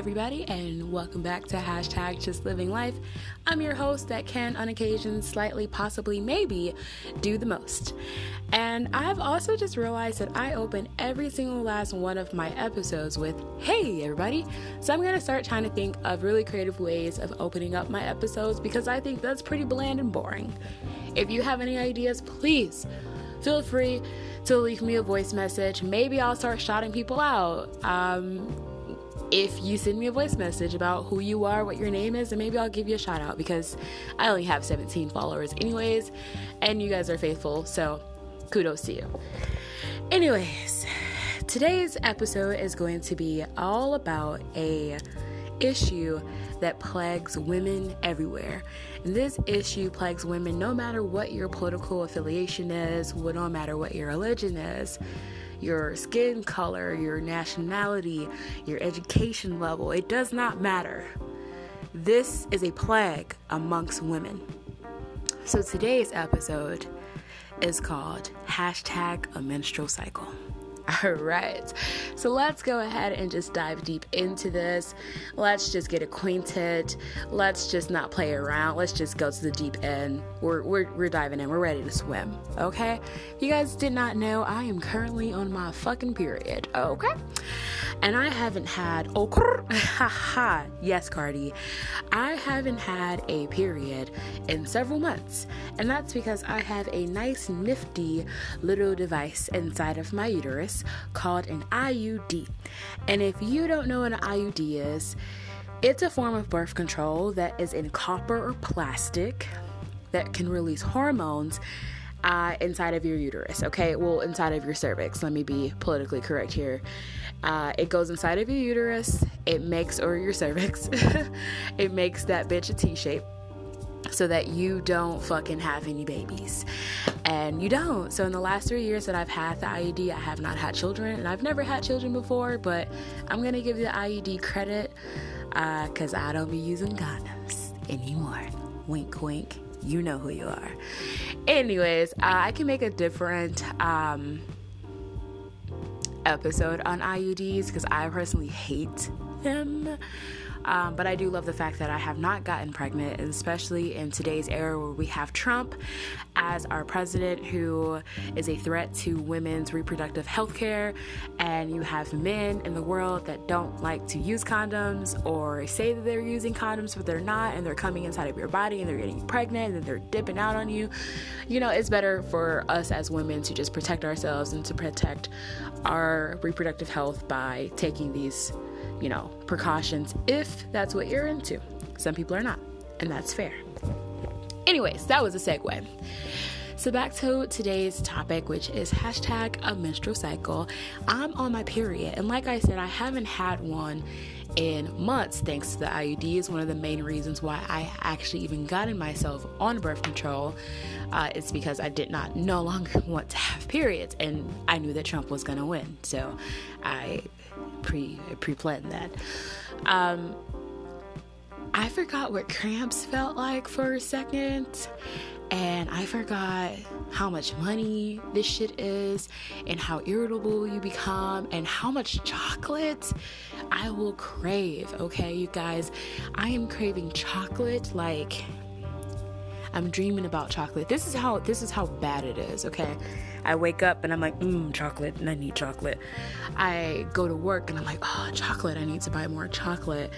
everybody, and welcome back to #JustLivingLife. I'm your host that can, on occasion, slightly, possibly, maybe, do the most. And I've also just realized that I open every single last one of my episodes with, hey, everybody. So I'm going to start trying to think of really creative ways of opening up my episodes because I think that's pretty bland and boring. If you have any ideas, please feel free to leave me a voice message. Maybe I'll start shouting people out. If you send me a voice message about who you are, what your name is, and maybe I'll give you a shout out because I only have 17 followers anyways, and you guys are faithful, so kudos to you. Anyways, today's episode is going to be all about a issue that plagues women everywhere. And this issue plagues women no matter what your political affiliation is, no matter what your religion is, your skin color, your nationality, your education level. It does not matter. This is a plague amongst women. So today's episode is called #A Menstrual Cycle. All right, so let's go ahead and just dive deep into this. Let's just get acquainted. Let's just not play around. Let's just go to the deep end. We're diving in. We're ready to swim, okay? If you guys did not know, I am currently on my fucking period, okay? And I haven't had, yes, Cardi, I haven't had a period in several months. And that's because I have a nice, nifty little device inside of my uterus called an IUD. And if you don't know what an IUD is, it's a form of birth control that is in copper or plastic that can release hormones inside of your uterus, okay? Well, inside of your cervix. Let me be politically correct here. It goes inside of your uterus. It makes, or your cervix, it makes that bitch a T-shape so that you don't fucking have any babies. And you don't. So in the last 3 years that I've had the IUD, I have not had children, and I've never had children before, but I'm going to give the IUD credit because I don't be using condoms anymore. Wink, wink. You know who you are. Anyways, I can make a different episode on IUDs because I personally hate them. But I do love the fact that I have not gotten pregnant, especially in today's era where we have Trump as our president, who is a threat to women's reproductive health care. And you have men in the world that don't like to use condoms or say that they're using condoms, but they're not. And they're coming inside of your body and they're getting pregnant and they're dipping out on you. You know, it's better for us as women to just protect ourselves and to protect our reproductive health by taking these, you know, precautions if that's what you're into. Some people are not, and that's fair. Anyways, that was a segue. So back to today's topic, which is #A Menstrual Cycle. I'm on my period, and like I said, I haven't had one in months thanks to the IUD. Is one of the main reasons why I actually even gotten myself on birth control. It's because I did not no longer want to have periods, and I knew that Trump was gonna win, so I pre-planned that. I forgot what cramps felt like for a second, and I forgot how much money this shit is, and how irritable you become, and how much chocolate I will crave. Okay, you guys, I am craving chocolate like I'm dreaming about chocolate. This is how bad it is, okay? I wake up and I'm like, chocolate, and I need chocolate. I go to work and I'm like, oh, chocolate, I need to buy more chocolate.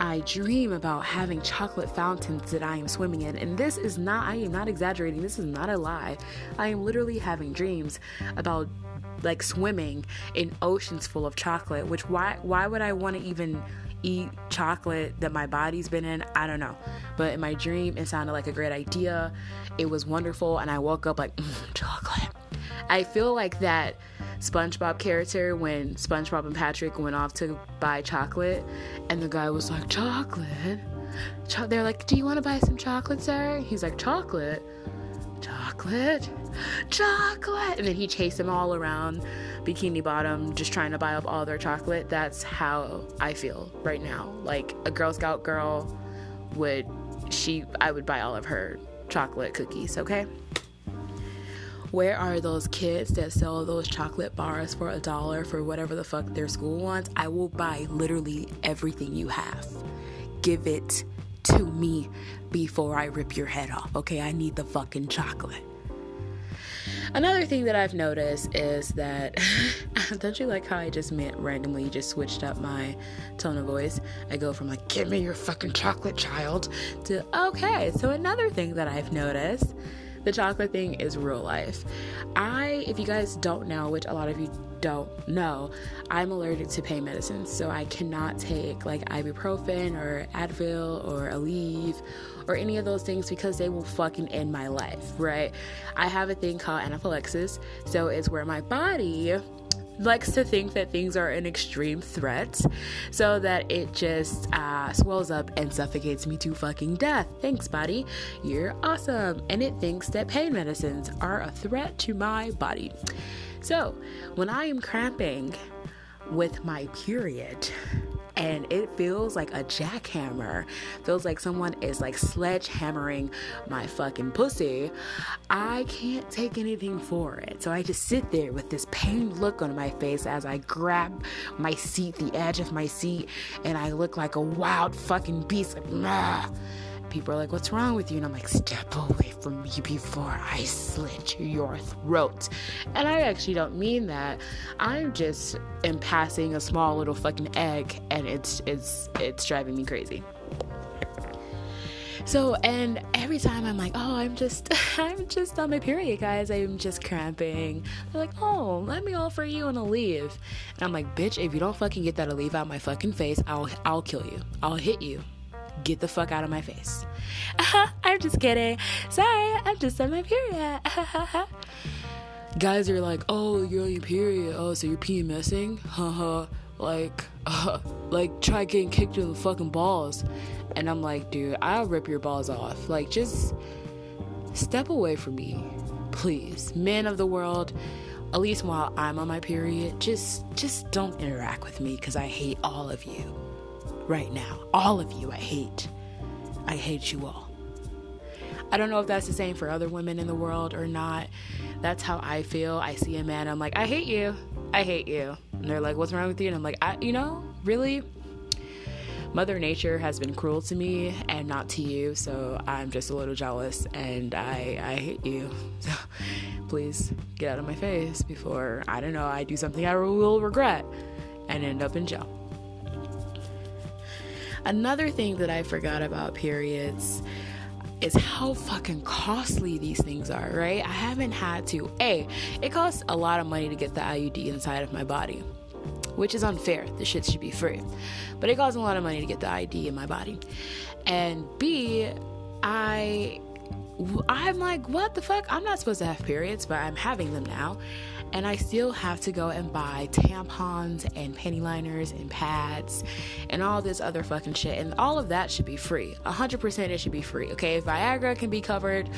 I dream about having chocolate fountains that I am swimming in. And this is not, I am not exaggerating. This is not a lie. I am literally having dreams about like swimming in oceans full of chocolate, which why would I want to even eat chocolate that my body's been in? I don't know, but in my dream it sounded like a great idea. It was wonderful, and I woke up like chocolate. I feel like that SpongeBob character when SpongeBob and Patrick went off to buy chocolate, and the guy was like, chocolate? They're like, do you want to buy some chocolate, sir? He's like, chocolate. And then he chased them all around Bikini Bottom just trying to buy up all their chocolate. That's how I feel right now. Like a Girl Scout girl I would buy all of her chocolate cookies, okay? Where are those kids that sell those chocolate bars for $1 for whatever the fuck their school wants? I will buy literally everything you have. Give it to me before I rip your head off, okay? I need the fucking chocolate. Another thing that I've noticed is that, don't you like how I just randomly just switched up my tone of voice? I go from like, give me your fucking chocolate, child, to, okay, so another thing that I've noticed, the chocolate thing is real life. If you guys don't know, which a lot of you don't know, I'm allergic to pain medicines, so I cannot take like ibuprofen or Advil or Aleve or any of those things because they will fucking end my life, right? I have a thing called anaphylaxis, so it's where my body likes to think that things are an extreme threat so that it just swells up and suffocates me to fucking death. Thanks, body. You're awesome. And it thinks that pain medicines are a threat to my body. So when I am cramping with my period and it feels like a jackhammer, feels like someone is like sledgehammering my fucking pussy, I can't take anything for it. So I just sit there with this pained look on my face as I grab my seat, the edge of my seat, and I look like a wild fucking beast. Like, people are like, what's wrong with you? And I'm like, step away from me before I slit your throat. And I actually don't mean that. I'm just am passing a small little fucking egg, and it's driving me crazy. So, and every time I'm like, oh, I'm just on my period, guys. I'm just cramping. They're like, oh, let me offer you an Aleve. And I'm like, bitch, if you don't fucking get that Aleve out my fucking face, I'll kill you. I'll hit you. Get the fuck out of my face. I'm just kidding. Sorry, I'm just on my period. Guys are like, oh, you're on your period. Oh, so you're PMSing? Haha. Like try getting kicked in the fucking balls. And I'm like, dude, I'll rip your balls off. Like, just step away from me, please. Men of the world, at least while I'm on my period, just don't interact with me because I hate all of you. Right now, all of you, I hate you all. I don't know if that's the same for other women in the world or not. That's how I feel. I see a man, I'm like, I hate you. And they're like, what's wrong with you? And I'm like, really? Mother Nature has been cruel to me and not to you, so I'm just a little jealous and I hate you. So please get out of my face before, I don't know, I do something I will regret and end up in jail. Another thing that I forgot about periods is how fucking costly these things are, right? I haven't had to. It costs a lot of money to get the IUD inside of my body, which is unfair. The shit should be free. But it costs a lot of money to get the IUD in my body. And B, I'm like, what the fuck? I'm not supposed to have periods, but I'm having them now. And I still have to go and buy tampons and panty liners and pads and all this other fucking shit. And all of that should be free. 100% it should be free, okay? If Viagra can be covered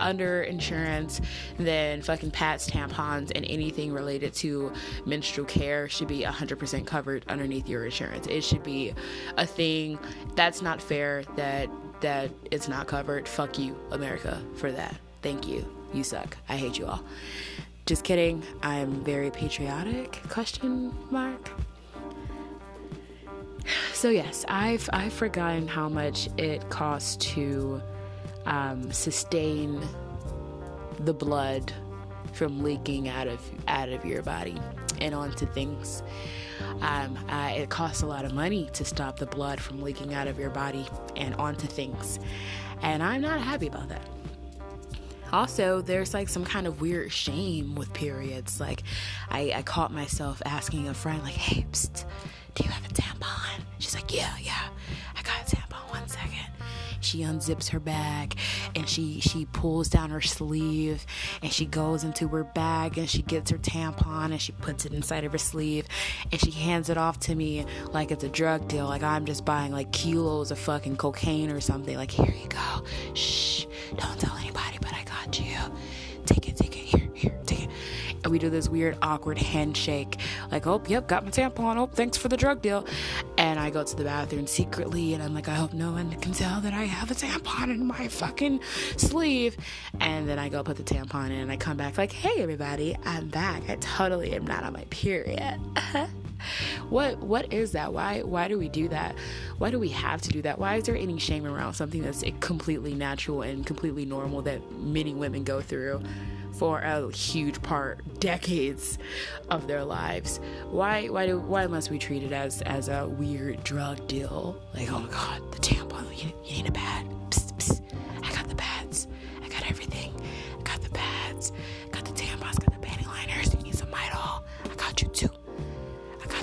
under insurance, then fucking pads, tampons, and anything related to menstrual care should be 100% covered underneath your insurance. It should be a thing. That's not fair that it's not covered. Fuck you, America, for that. Thank you. You suck. I hate you all. Just kidding. I'm very patriotic, ? So yes, I've forgotten how much it costs to sustain the blood from leaking out of your body and onto things. It costs a lot of money to stop the blood from leaking out of your body and onto things. And I'm not happy about that. Also, there's like some kind of weird shame with periods. Like, I caught myself asking a friend, like, hey, psst, do you have a tampon? She's like, yeah, I got a tampon. 1 second. She unzips her bag and she pulls down her sleeve and she goes into her bag and she gets her tampon and she puts it inside of her sleeve and she hands it off to me like it's a drug deal, like I'm just buying like kilos of fucking cocaine or something. Like, here you go. Shh, don't tell anybody, but I got you. Take it. Here, take it. we do this weird awkward handshake, like, oh yep, got my tampon, oh thanks for the drug deal. And I go to the bathroom secretly and I'm like, I hope no one can tell that I have a tampon in my fucking sleeve. And then I go put the tampon in and I come back like, hey everybody, I'm back, I totally am not on my period. What is that? Why do we do that? Why do we have to do that? Why is there any shame around something that's completely natural and completely normal that many women go through for a huge part, decades of their lives? Why must we treat it as a weird drug deal? Like, oh my God, the tampon, you need a pad. Psst, psst. I got the pads. I got everything. I got the pads. I got the tampons. Got the panty liners. You need some Midol. I got you too.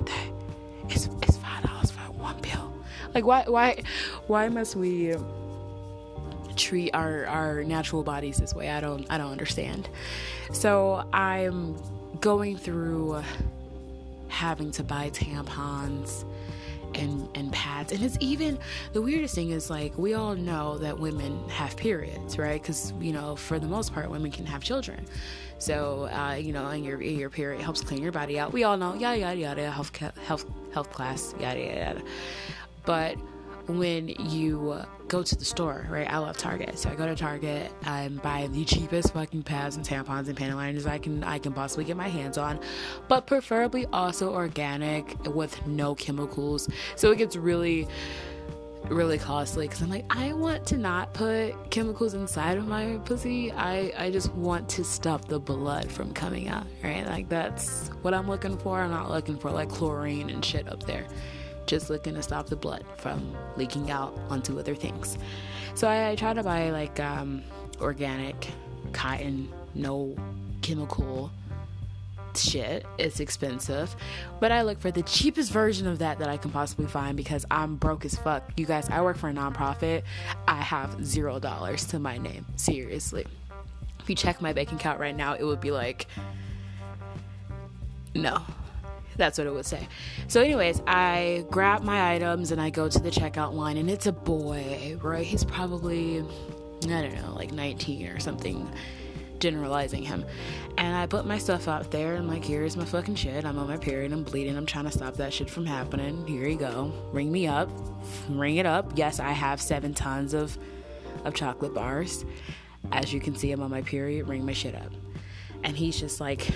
That it's $5 for one pill. Like, why must we treat our natural bodies this way? I don't understand. So I'm going through having to buy tampons and pads, and it's even the weirdest thing is, like, we all know that women have periods, right? Because, you know, for the most part women can have children, so you know, and your period helps clean your body out, we all know, yada yada yada, health class, yada yada. But when you go to the store, right, I love Target, so I go to Target, I buy the cheapest fucking pads and tampons and panty liners I can possibly get my hands on, but preferably also organic with no chemicals. So it gets really, really costly because I'm like, I want to not put chemicals inside of my pussy. I just want to stop the blood from coming out, right? Like, that's what I'm looking for. I'm not looking for like chlorine and shit up there. Just looking to stop the blood from leaking out onto other things. So I try to buy like organic cotton, no chemical shit. It's expensive, but I look for the cheapest version of that I can possibly find because I'm broke as fuck. You guys, I work for a nonprofit. I have $0 to my name. Seriously, if you check my bank account right now, it would be like, no. That's what it would say. So anyways, I grab my items and I go to the checkout line, and it's a boy, right? He's probably, I don't know, like 19 or something, generalizing him. And I put my stuff out there. I'm like, here's my fucking shit. I'm on my period. I'm bleeding. I'm trying to stop that shit from happening. Here you go. Ring me up. Ring it up. Yes, I have 7 tons of chocolate bars. As you can see, I'm on my period. Ring my shit up. And he's just like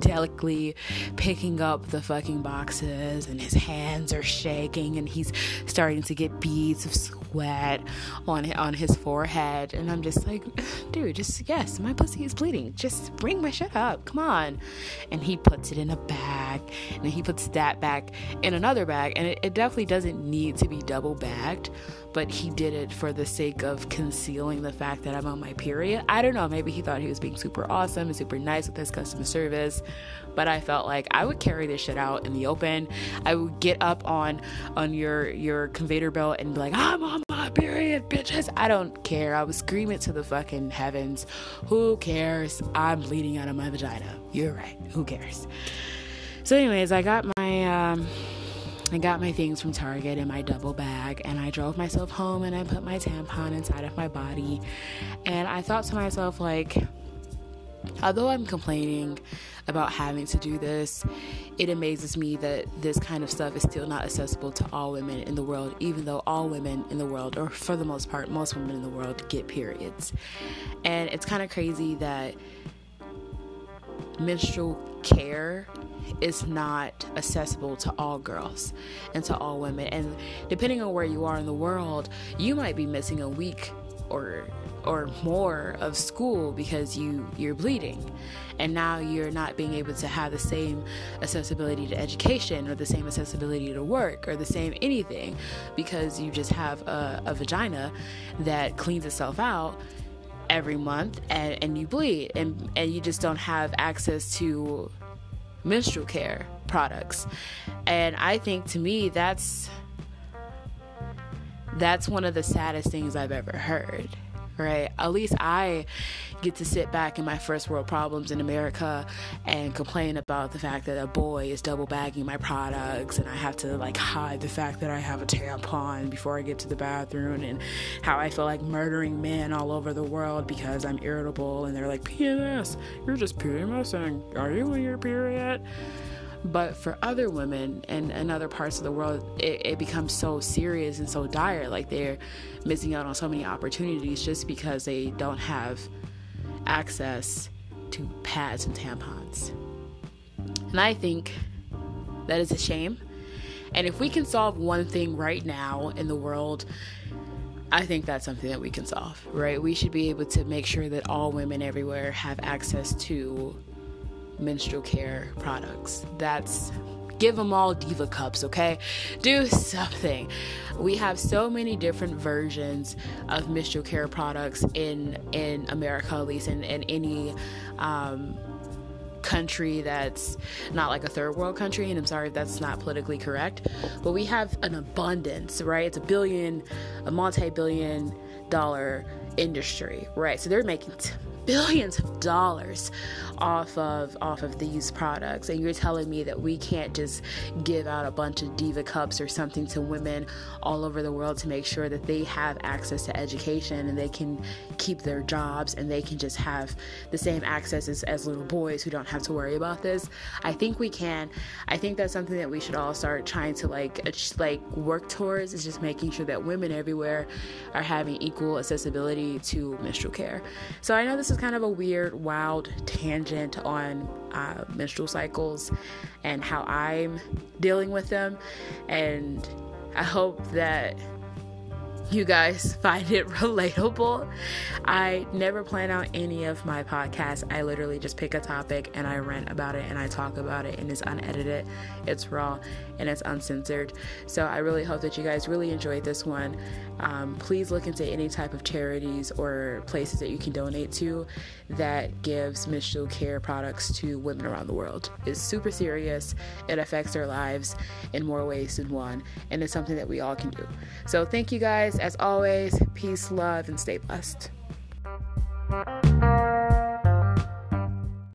delicately picking up the fucking boxes, and his hands are shaking, and he's starting to get beads of sweat on his forehead. And I'm just like, dude, just, yes, my pussy is bleeding, just bring my shit up, come on. And he puts it in a bag, and he puts that back in another bag, and it definitely doesn't need to be double bagged, but he did it for the sake of concealing the fact that I'm on my period. I don't know, maybe he thought he was being super awesome and super nice with his customer service, but I felt like I would carry this shit out in the open. I would get up on your conveyor belt and be like, I'm on my period, bitches. I don't care. I would scream it to the fucking heavens. Who cares? I'm bleeding out of my vagina. You're right. Who cares? So anyways, I got my things from Target in my double bag, and I drove myself home, and I put my tampon inside of my body. And I thought to myself, like, although I'm complaining about having to do this, it amazes me that this kind of stuff is still not accessible to all women in the world, even though all women in the world, or for the most part, most women in the world, get periods. And it's kind of crazy that menstrual care is not accessible to all girls and to all women. And depending on where you are in the world, you might be missing a week or more of school because you're bleeding, and now you're not being able to have the same accessibility to education or the same accessibility to work or the same anything, because you just have a vagina that cleans itself out every month, and you bleed, and you just don't have access to menstrual care products. And I think, to me, that's one of the saddest things I've ever heard. right? At least I get to sit back in my first world problems in America and complain about the fact that a boy is double bagging my products, and I have to like hide the fact that I have a tampon before I get to the bathroom, and how I feel like murdering men all over the world because I'm irritable and they're like, PMS, you're just PMSing, are you in your period? But for other women and other parts of the world, it becomes so serious and so dire. Like, they're missing out on so many opportunities just because they don't have access to pads and tampons. And I think that is a shame. And if we can solve one thing right now in the world, I think that's something that we can solve, right? We should be able to make sure that all women everywhere have access to menstrual care products. That's, give them all diva cups, okay? Do something. We have so many different versions of menstrual care products in America, at least in any country that's not like a third world country, and I'm sorry if that's not politically correct, but we have an abundance, right? It's a multi-billion dollar industry, right? So they're making billions of dollars off of these products, and you're telling me that we can't just give out a bunch of diva cups or something to women all over the world to make sure that they have access to education and they can keep their jobs and they can just have the same access as little boys who don't have to worry about this? I think we can. I think that's something that we should all start trying to like work towards, is just making sure that women everywhere are having equal accessibility to menstrual care. So I know this is kind of a weird, wild tangent on menstrual cycles and how I'm dealing with them, and I hope that you guys find it relatable. I never plan out any of my podcasts. I literally just pick a topic and I rant about it and I talk about it, and it's unedited, it's raw, and it's uncensored. So I really hope that you guys really enjoyed this one. Please look into any type of charities or places that you can donate to that gives menstrual care products to women around the world. It's super serious. It affects their lives in more ways than one, and it's something that we all can do. So thank you guys. As always, peace, love, and stay blessed.